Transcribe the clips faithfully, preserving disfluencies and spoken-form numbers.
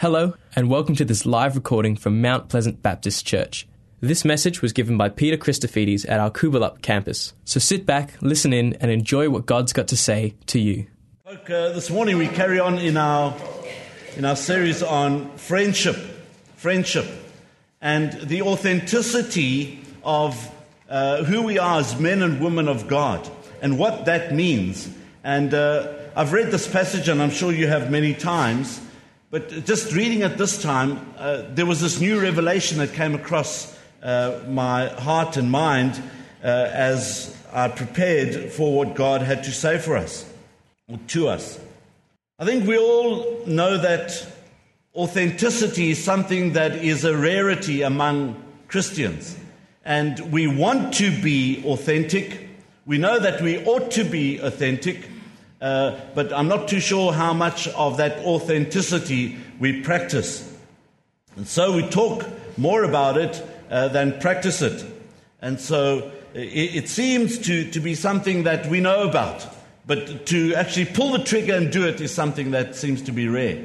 Hello, and welcome to this live recording from Mount Pleasant Baptist Church. This message was given by Peter Christofides at our Kubalup campus. So sit back, listen in, and enjoy what God's got to say to you. Okay, this morning we carry on in our in our series on friendship, friendship, and the authenticity of uh, who we are as men and women of God, and what that means. And uh, I've read this passage, and I'm sure you have many times. But just reading it this time, uh, there was this new revelation that came across uh, my heart and mind uh, as I prepared for what God had to say for us, or to us. I think we all know that authenticity is something that is a rarity among Christians. And we want to be authentic. We know that we ought to be authentic. Uh, but I'm not too sure how much of that authenticity we practice. And so we talk more about it uh, than practice it. And so it, it seems to, to be something that we know about, but to actually pull the trigger and do it is something that seems to be rare,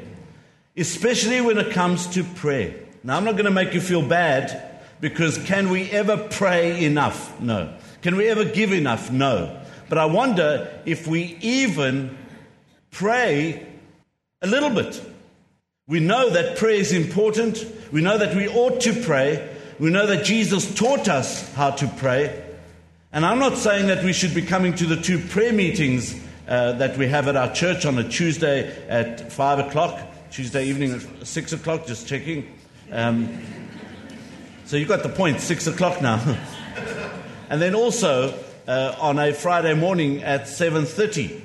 especially when it comes to prayer. Now, I'm not going to make you feel bad, because can we ever pray enough? No. Can we ever give enough? No. But I wonder if we even pray a little bit. We know that prayer is important. We know that we ought to pray. We know that Jesus taught us how to pray. And I'm not saying that we should be coming to the two prayer meetings uh, that we have at our church on a Tuesday at five o'clock, Tuesday evening at six o'clock, just checking. Um, so you got the point, six o'clock now. And then also... Uh, on a Friday morning at seven thirty.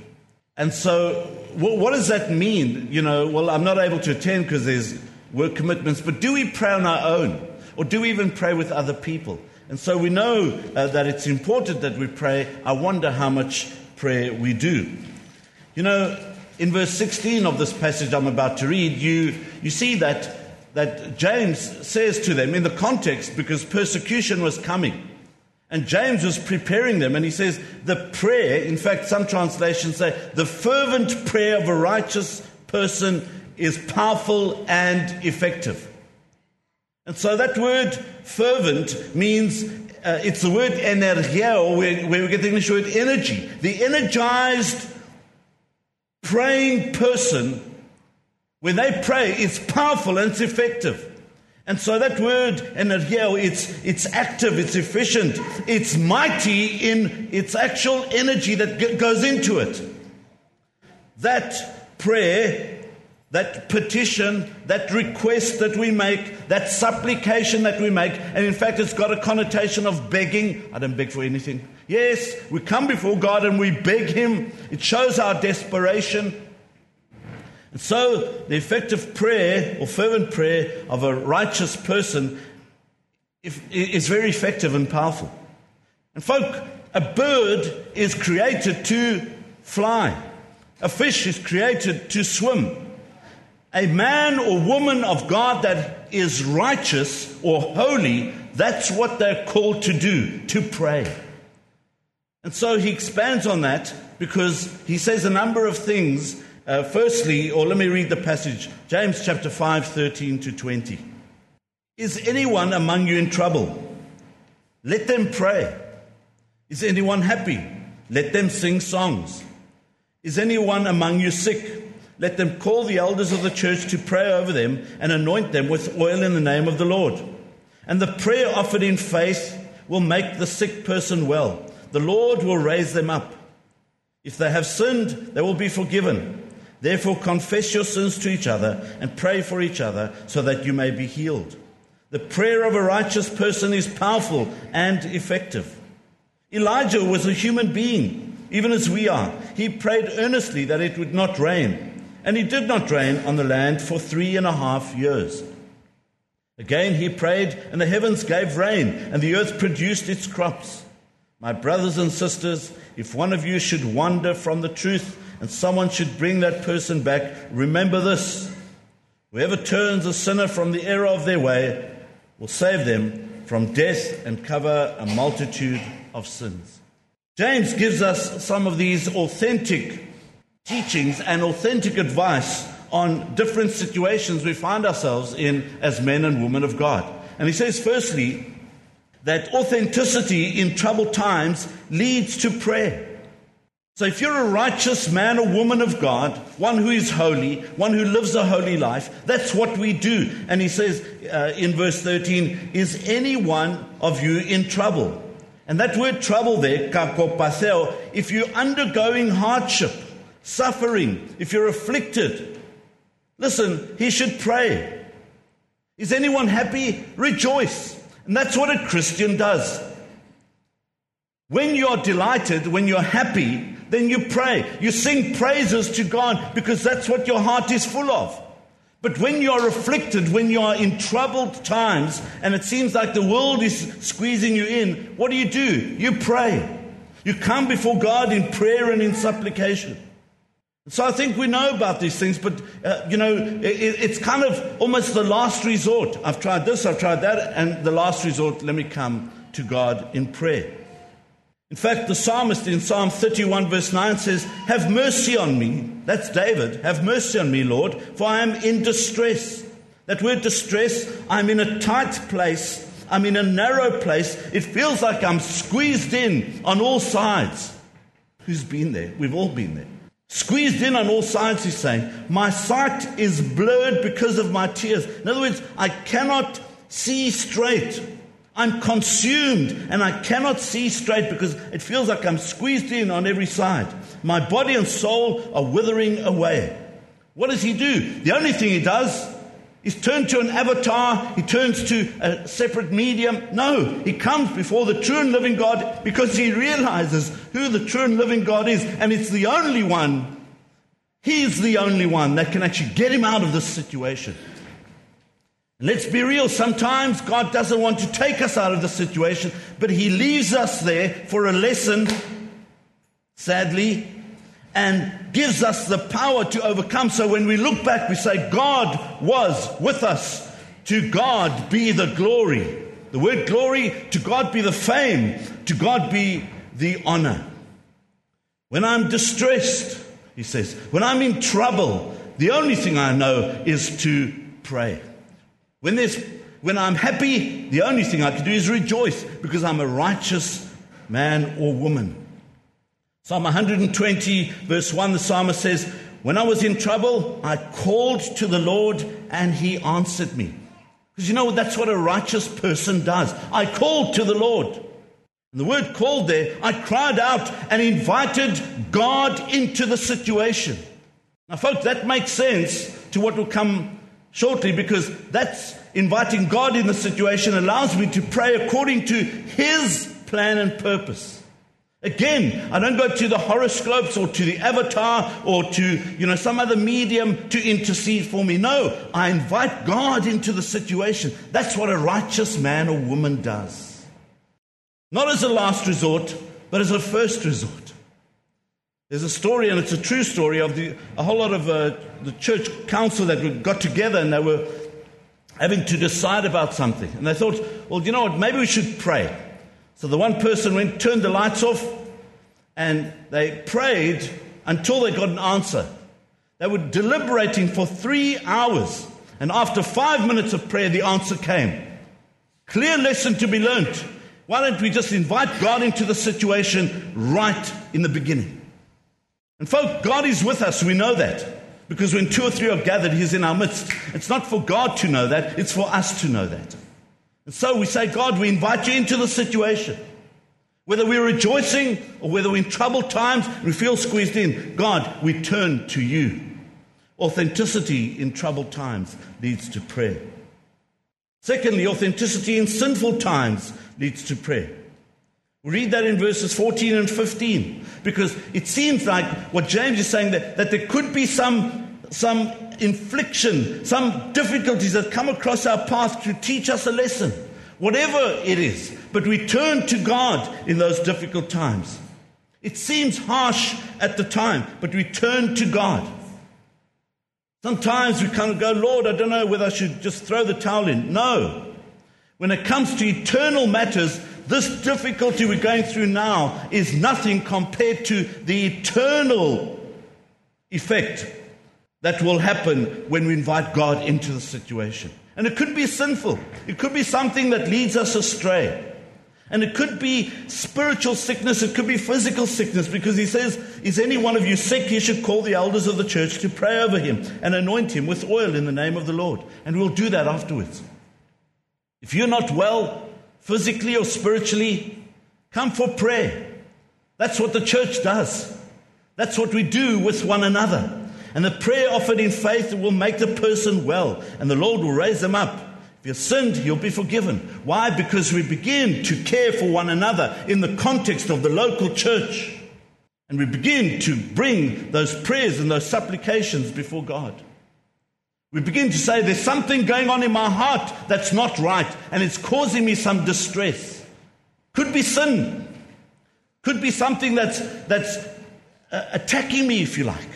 And so wh- what does that mean? You know, well, I'm not able to attend because there's work commitments, but do we pray on our own? Or do we even pray with other people? And so we know uh, that it's important that we pray. I wonder how much prayer we do. You know, in verse sixteen of this passage I'm about to read, you, you see that that James says to them in the context, because persecution was coming. And James was preparing them, and he says, the prayer, in fact, some translations say, the fervent prayer of a righteous person is powerful and effective. And so that word fervent means, uh, it's the word energeo, where, where we get the English word energy. The energized, praying person, when they pray, it's powerful and it's effective. And so that word energeo, it's it's active, it's efficient, it's mighty in its actual energy that g- goes into it. That prayer, that petition, that request that we make, that supplication that we make, and in fact it's got a connotation of begging. I don't beg for anything. Yes, we come before God and we beg Him. It shows our desperation. And so the effective prayer or fervent prayer of a righteous person is very effective and powerful. And folk, a bird is created to fly. A fish is created to swim. A man or woman of God that is righteous or holy, that's what they're called to do, to pray. And so he expands on that, because he says a number of things. Uh, firstly, or let me read the passage, James chapter five, thirteen to twenty. Is anyone among you in trouble? Let them pray. Is anyone happy? Let them sing songs. Is anyone among you sick? Let them call the elders of the church to pray over them and anoint them with oil in the name of the Lord. And the prayer offered in faith will make the sick person well. The Lord will raise them up. If they have sinned, they will be forgiven. Therefore, confess your sins to each other and pray for each other so that you may be healed. The prayer of a righteous person is powerful and effective. Elijah was a human being, even as we are. He prayed earnestly that it would not rain, and it did not rain on the land for three and a half years. Again, he prayed, and the heavens gave rain, and the earth produced its crops. My brothers and sisters, if one of you should wander from the truth, and someone should bring that person back, remember this: whoever turns a sinner from the error of their way will save them from death and cover a multitude of sins. James gives us some of these authentic teachings and authentic advice on different situations we find ourselves in as men and women of God. And he says, firstly, that authenticity in troubled times leads to prayer. So if you're a righteous man or woman of God, one who is holy, one who lives a holy life, that's what we do. And he says uh, in verse thirteen, is anyone of you in trouble? And that word trouble there, kakopaseo, if you're undergoing hardship, suffering, if you're afflicted, listen, he should pray. Is anyone happy? Rejoice. And that's what a Christian does. When you're delighted, when you're happy, then you pray. You sing praises to God because that's what your heart is full of. But when you're afflicted, when you're in troubled times, and it seems like the world is squeezing you in, what do you do? You pray. You come before God in prayer and in supplication. So I think we know about these things, but, uh, you know, it, it's kind of almost the last resort. I've tried this, I've tried that, and the last resort, let me come to God in prayer. In fact, the psalmist in Psalm thirty-one verse nine says, have mercy on me. That's David. Have mercy on me, Lord, for I am in distress. That word distress, I'm in a tight place. I'm in a narrow place. It feels like I'm squeezed in on all sides. Who's been there? We've all been there. Squeezed in on all sides, he's saying. My sight is blurred because of my tears. In other words, I cannot see straight. I'm consumed and I cannot see straight because it feels like I'm squeezed in on every side. My body and soul are withering away. What does he do? The only thing he does is turn to an avatar. He turns to a separate medium. No, he comes before the true and living God because he realizes who the true and living God is. And it's the only one. He's the only one that can actually get him out of this situation. Let's be real, sometimes God doesn't want to take us out of the situation, but he leaves us there for a lesson, sadly, and gives us the power to overcome. So when we look back, we say, God was with us. To God be the glory. The word glory, to God be the fame. To God be the honor. When I'm distressed, he says, when I'm in trouble, the only thing I know is to pray. When there's, when I'm happy, the only thing I can do is rejoice because I'm a righteous man or woman. Psalm one hundred twenty, verse one, the psalmist says, when I was in trouble, I called to the Lord and he answered me. Because you know, that's what a righteous person does. I called to the Lord. And the word called there, I cried out and invited God into the situation. Now, folks, that makes sense to what will come shortly, because that's inviting God in the situation allows me to pray according to his plan and purpose. Again, I don't go to the horoscopes or to the avatar or to, you know, some other medium to intercede for me. No, I invite God into the situation. That's what a righteous man or woman does. Not as a last resort, but as a first resort. There's a story, and it's a true story, of the, a whole lot of uh, the church council that got together and they were having to decide about something. And they thought, well, you know what, maybe we should pray. So the one person went, turned the lights off, and they prayed until they got an answer. They were deliberating for three hours. And after five minutes of prayer, the answer came. Clear lesson to be learnt. Why don't we just invite God into the situation right in the beginning? And folk, God is with us. We know that. Because when two or three are gathered, he's in our midst. It's not for God to know that. It's for us to know that. And so we say, God, we invite you into the situation. Whether we're rejoicing or whether we're in troubled times, we feel squeezed in. God, we turn to you. Authenticity in troubled times leads to prayer. Secondly, authenticity in sinful times leads to prayer. We read that in verses fourteen and fifteen, because it seems like what James is saying, that, that there could be some, some infliction, some difficulties that come across our path to teach us a lesson, whatever it is. But we turn to God in those difficult times. It seems harsh at the time, but we turn to God. Sometimes we kind of go, Lord, I don't know whether I should just throw the towel in. No. When it comes to eternal matters, this difficulty we're going through now is nothing compared to the eternal effect that will happen when we invite God into the situation. And it could be sinful. It could be something that leads us astray. And it could be spiritual sickness. It could be physical sickness, because he says, is any one of you sick? You should call the elders of the church to pray over him and anoint him with oil in the name of the Lord. And we'll do that afterwards. If you're not well, physically or spiritually, come for prayer. That's what the church does. That's what we do with one another. And the prayer offered in faith will make the person well, and the Lord will raise them up. If you've sinned, you'll be forgiven. Why? Because we begin to care for one another in the context of the local church. And we begin to bring those prayers and those supplications before God. We begin to say, there's something going on in my heart that's not right, and it's causing me some distress. Could be sin. Could be something that's, that's uh, attacking me, if you like.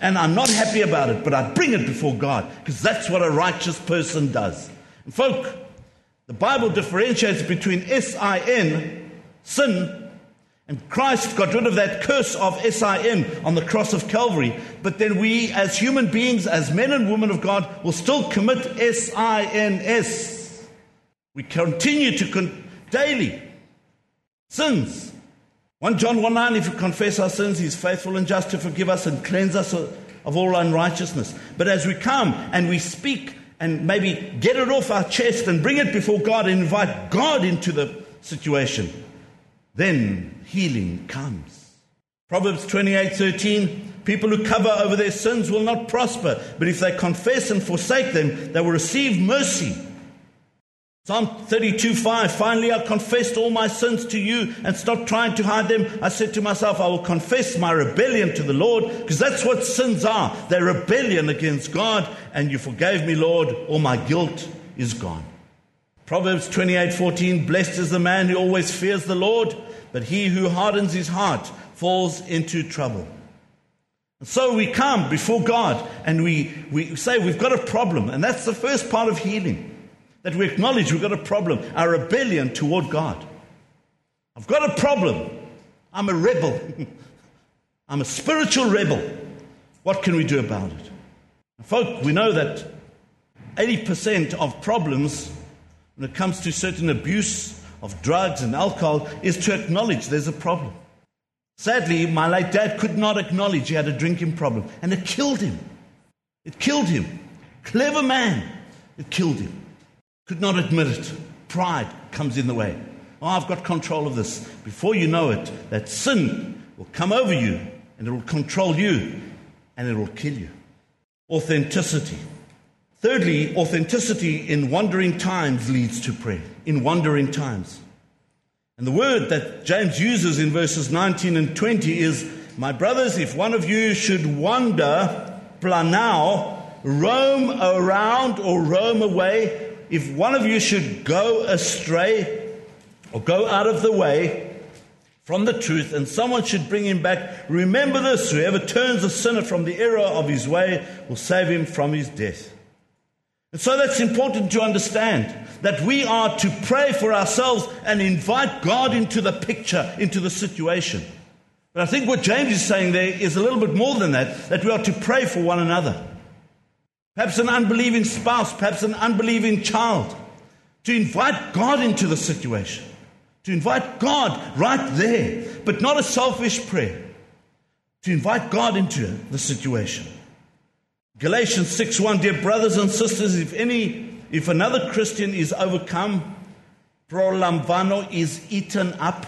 And I'm not happy about it, but I bring it before God, because that's what a righteous person does. And folk, the Bible differentiates between S I N, sin, and Christ got rid of that curse of S I N on the cross of Calvary. But then we, as human beings, as men and women of God, will still commit S I N S. We continue to con- daily sins. First John one nine, if we confess our sins, he is faithful and just to forgive us and cleanse us of all unrighteousness. But as we come and we speak and maybe get it off our chest and bring it before God and invite God into the situation, then healing comes. Proverbs twenty-eight thirteen, people who cover over their sins will not prosper, but if they confess and forsake them, they will receive mercy. Psalm thirty-two five, finally I confessed all my sins to you and stopped trying to hide them. I said to myself, I will confess my rebellion to the Lord, because that's what sins are. They're rebellion against God, and you forgave me, Lord, all my guilt is gone. Proverbs twenty-eight fourteen, blessed is the man who always fears the Lord, but he who hardens his heart falls into trouble. And so we come before God and we, we say we've got a problem, and that's the first part of healing. That we acknowledge we've got a problem, our rebellion toward God. I've got a problem. I'm a rebel. I'm a spiritual rebel. What can we do about it? And folk, we know that eighty percent of problems when it comes to certain abuse of drugs and alcohol is to acknowledge there's a problem. Sadly, my late dad could not acknowledge he had a drinking problem, and it killed him. It killed him. Clever man. It killed him. Could not admit it. Pride comes in the way. Oh, I've got control of this. Before you know it, that sin will come over you, and it will control you, and it will kill you. Authenticity. Thirdly, authenticity in wandering times leads to prayer. In wandering times. And the word that James uses in verses nineteen and twenty is, my brothers, if one of you should wander, planao, roam around or roam away, if one of you should go astray or go out of the way from the truth, and someone should bring him back, remember this, whoever turns a sinner from the error of his way will save him from his death. And so that's important to understand, that we are to pray for ourselves and invite God into the picture, into the situation. But I think what James is saying there is a little bit more than that, that we are to pray for one another. Perhaps an unbelieving spouse, perhaps an unbelieving child, to invite God into the situation, to invite God right there, but not a selfish prayer, to invite God into the situation. Galatians six one, dear brothers and sisters, if any, if another Christian is overcome, prolamvano is eaten up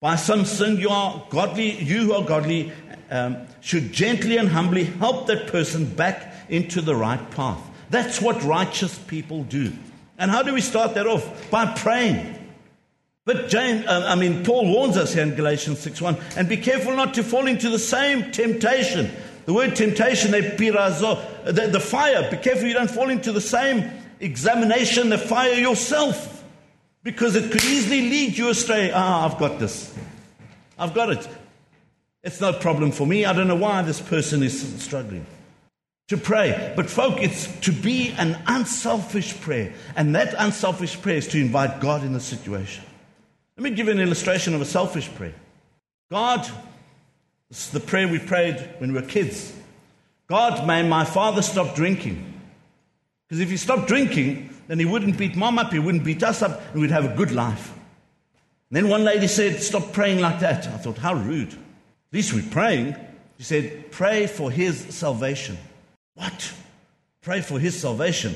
by some sin, you are godly, you who are godly um, should gently and humbly help that person back into the right path. That's what righteous people do. And how do we start that off? By praying. But James, uh, I mean, Paul warns us here in Galatians six one, and be careful not to fall into the same temptation. The word temptation, they pirazo, the, the fire. Be careful you don't fall into the same examination, the fire yourself, because it could easily lead you astray. Ah, I've got this. I've got it. It's no problem for me. I don't know why this person is struggling. To pray. But folk, it's to be an unselfish prayer. And that unselfish prayer is to invite God in the situation. Let me give you an illustration of a selfish prayer. God, this is the prayer we prayed when we were kids. God made my father stop drinking. Because if he stopped drinking, then he wouldn't beat mom up, he wouldn't beat us up, and we'd have a good life. And then one lady said, stop praying like that. I thought, how rude. At least we're praying. She said, pray for his salvation. What? Pray for his salvation.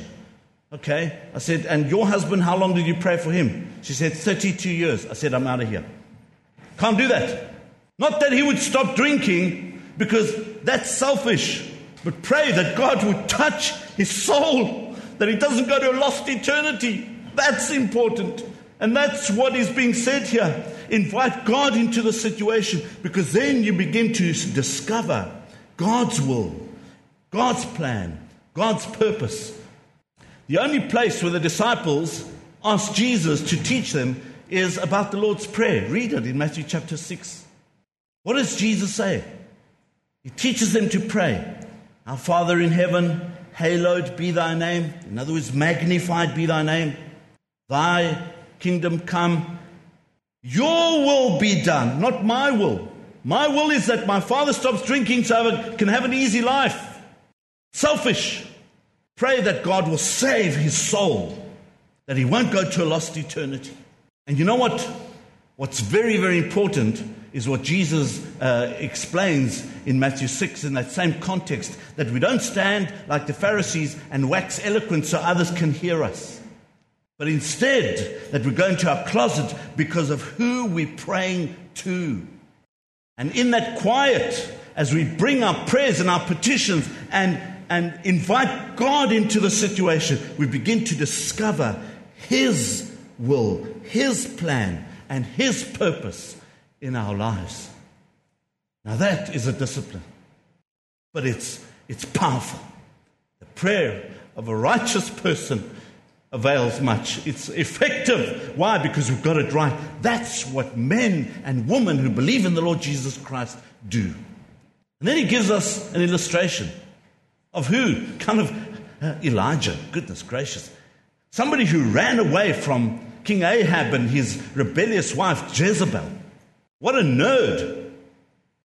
Okay. I said, and your husband, how long did you pray for him? She said, thirty-two years. I said, I'm out of here. Can't do that. Not that he would stop drinking, because that's selfish. But pray that God would touch his soul, that he doesn't go to a lost eternity. That's important. And that's what is being said here. Invite God into the situation, because then you begin to discover God's will, God's plan, God's purpose. The only place where the disciples asked Jesus to teach them is about the Lord's Prayer. Read it in Matthew chapter six. What does Jesus say? He teaches them to pray. Our Father in heaven, hallowed be thy name. In other words, magnified be thy name. Thy kingdom come. Your will be done, not my will. My will is that my father stops drinking so I can have an easy life. Selfish. Pray that God will save his soul, that he won't go to a lost eternity. And you know what? What's very, very important is what Jesus uh, explains in Matthew six in that same context, that we don't stand like the Pharisees and wax eloquent so others can hear us. But instead, that we go into our closet because of who we're praying to. And in that quiet, as we bring our prayers and our petitions and, and invite God into the situation, we begin to discover his will, his plan, and his purpose in our lives. Now that is a discipline. But it's, it's powerful. The prayer of a righteous person avails much. It's effective. Why? Because we've got it right. That's what men and women who believe in the Lord Jesus Christ do. And then he gives us an illustration of who? Kind of uh, Elijah. Goodness gracious. Somebody who ran away from King Ahab and his rebellious wife Jezebel. What a nerd.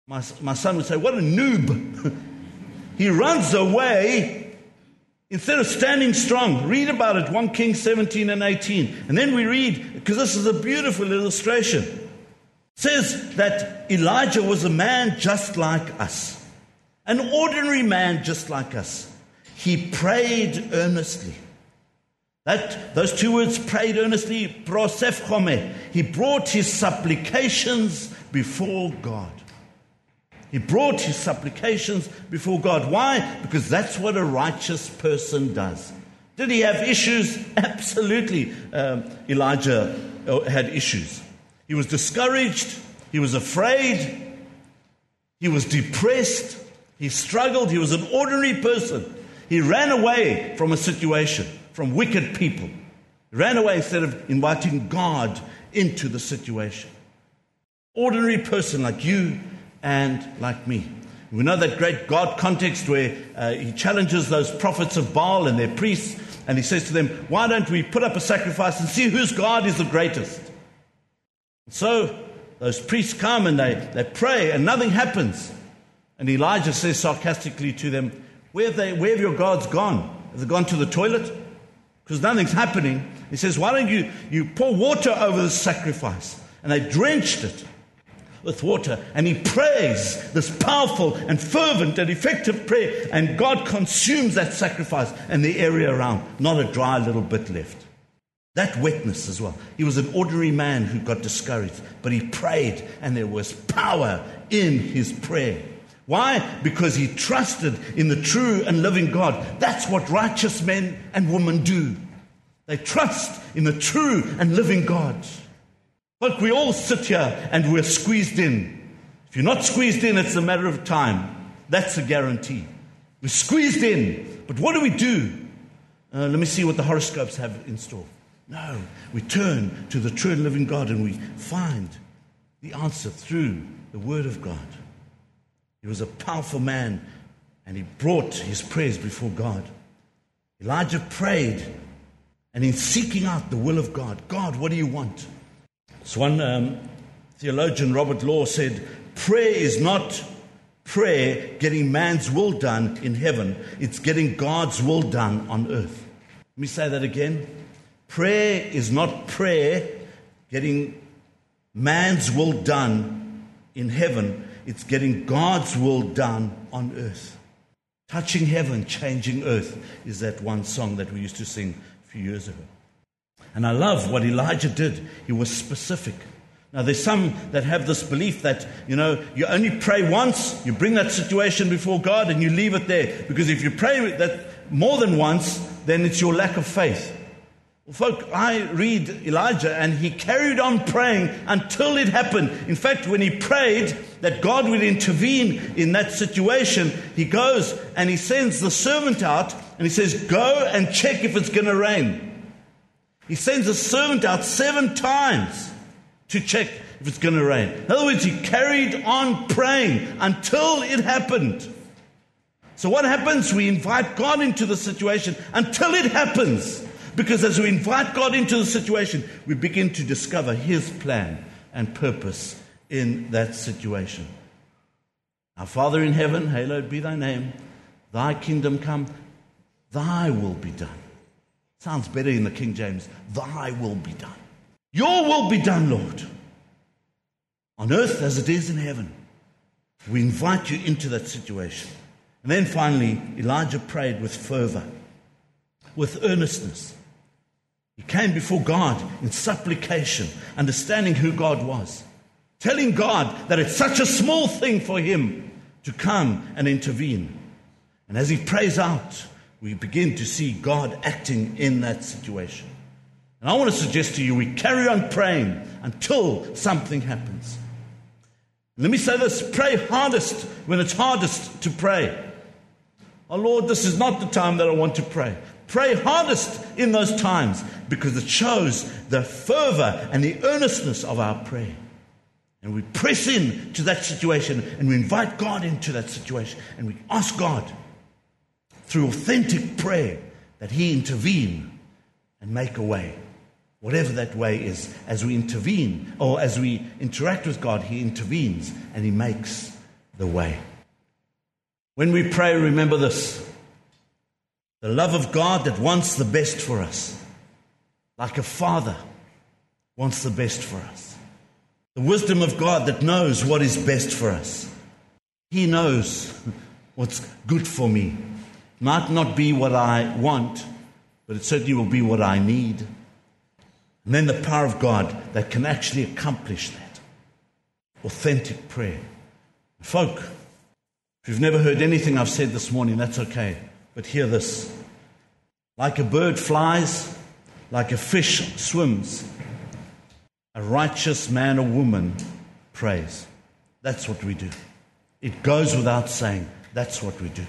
My, my son would say, what a noob. He runs away. Instead of standing strong, read about it, First Kings seventeen and eighteen. And then we read, because this is a beautiful illustration. It says that Elijah was a man just like us, an ordinary man just like us. He prayed earnestly. That, those two words, prayed earnestly, prosefchome. He brought his supplications before God. He brought his supplications before God. Why? Because that's what a righteous person does. Did he have issues? Absolutely. Um, Elijah had issues. He was discouraged. He was afraid. He was depressed. He struggled. He was an ordinary person. He ran away from a situation, from wicked people. He ran away instead of inviting God into the situation. Ordinary person like you and like me. We know that great God context where uh, he challenges those prophets of Baal and their priests, and he says to them, why don't we put up a sacrifice and see whose God is the greatest? And so those priests come and they, they pray and nothing happens. And Elijah says sarcastically to them, where have, they, where have your gods gone? Have they gone to the toilet? Because nothing's happening. He says, why don't you, you pour water over the sacrifice? And they drenched it with water, and he prays this powerful and fervent and effective prayer, and God consumes that sacrifice and the area around, not a dry little bit left. That witness as well. He was an ordinary man who got discouraged, but he prayed, and there was power in his prayer. Why? Because he trusted in the true and living God. That's what righteous men and women do. They trust in the true and living God. Look, we all sit here and we're squeezed in. If you're not squeezed in, it's a matter of time. That's a guarantee. We're squeezed in. But what do we do? Uh, let me see what the horoscopes have in store. No, we turn to the true and living God and we find the answer through the Word of God. He was a powerful man and he brought his prayers before God. Elijah prayed, and in seeking out the will of God, God, what do you want? So one um, theologian, Robert Law, said, prayer is not prayer getting man's will done in heaven. It's getting God's will done on earth. Let me say that again. Prayer is not prayer getting man's will done in heaven. It's getting God's will done on earth. Touching heaven, changing earth is that one song that we used to sing a few years ago. And I love what Elijah did. He was specific. Now, there's some that have this belief that, you know, you only pray once, you bring that situation before God, and you leave it there. Because if you pray that more than once, then it's your lack of faith. Well, folk, I read Elijah, and he carried on praying until it happened. In fact, when he prayed that God would intervene in that situation, he goes and he sends the servant out, and he says, go and check if it's going to rain. He sends a servant out seven times to check if it's going to rain. In other words, he carried on praying until it happened. So what happens? We invite God into the situation until it happens. Because as we invite God into the situation, we begin to discover His plan and purpose in that situation. Our Father in heaven, hallowed be thy name. Thy kingdom come, thy will be done. Sounds better in the King James. Thy will be done. Your will be done, Lord. On earth as it is in heaven. We invite you into that situation. And then finally, Elijah prayed with fervor, with earnestness. He came before God in supplication, understanding who God was, telling God that it's such a small thing for him to come and intervene. And as he prays out, we begin to see God acting in that situation. And I want to suggest to you, we carry on praying until something happens. Let me say this, pray hardest when it's hardest to pray. Oh Lord, this is not the time that I want to pray. Pray hardest in those times because it shows the fervor and the earnestness of our prayer. And we press in to that situation and we invite God into that situation and we ask God through authentic prayer, that He intervene and make a way. Whatever that way is, as we intervene, or as we interact with God, He intervenes and He makes the way. When we pray, remember this. The love of God that wants the best for us, like a father wants the best for us. The wisdom of God that knows what is best for us. He knows what's good for me. Might not be what I want, but it certainly will be what I need. And then the power of God that can actually accomplish that. Authentic prayer. Folk, if you've never heard anything I've said this morning, that's okay. But hear this. Like a bird flies, like a fish swims, a righteous man or woman prays. That's what we do. It goes without saying, that's what we do.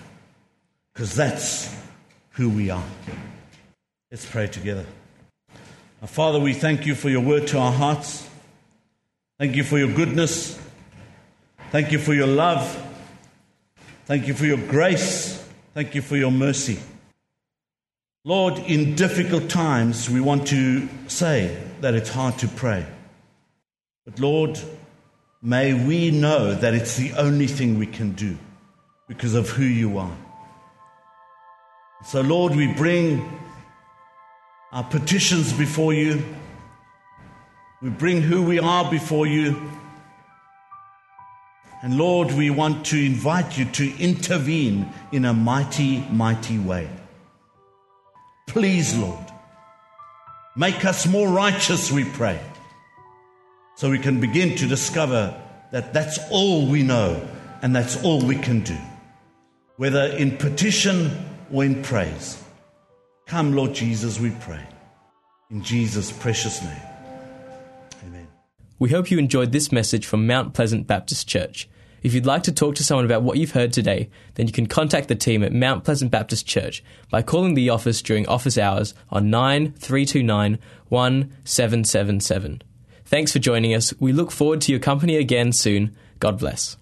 Because that's who we are. Let's pray together. Our Father, we thank you for your word to our hearts. Thank you for your goodness. Thank you for your love. Thank you for your grace. Thank you for your mercy. Lord, in difficult times, we want to say that it's hard to pray. But Lord, may we know that it's the only thing we can do because of who you are. So, Lord, we bring our petitions before you. We bring who we are before you. And, Lord, we want to invite you to intervene in a mighty, mighty way. Please, Lord, make us more righteous, we pray, so we can begin to discover that that's all we know and that's all we can do, whether in petition or in praise. Come, Lord Jesus, we pray. In Jesus' precious name. Amen. We hope you enjoyed this message from Mount Pleasant Baptist Church. If you'd like to talk to someone about what you've heard today, then you can contact the team at Mount Pleasant Baptist Church by calling the office during office hours on nine three two nine, one seven seven seven. Thanks for joining us. We look forward to your company again soon. God bless.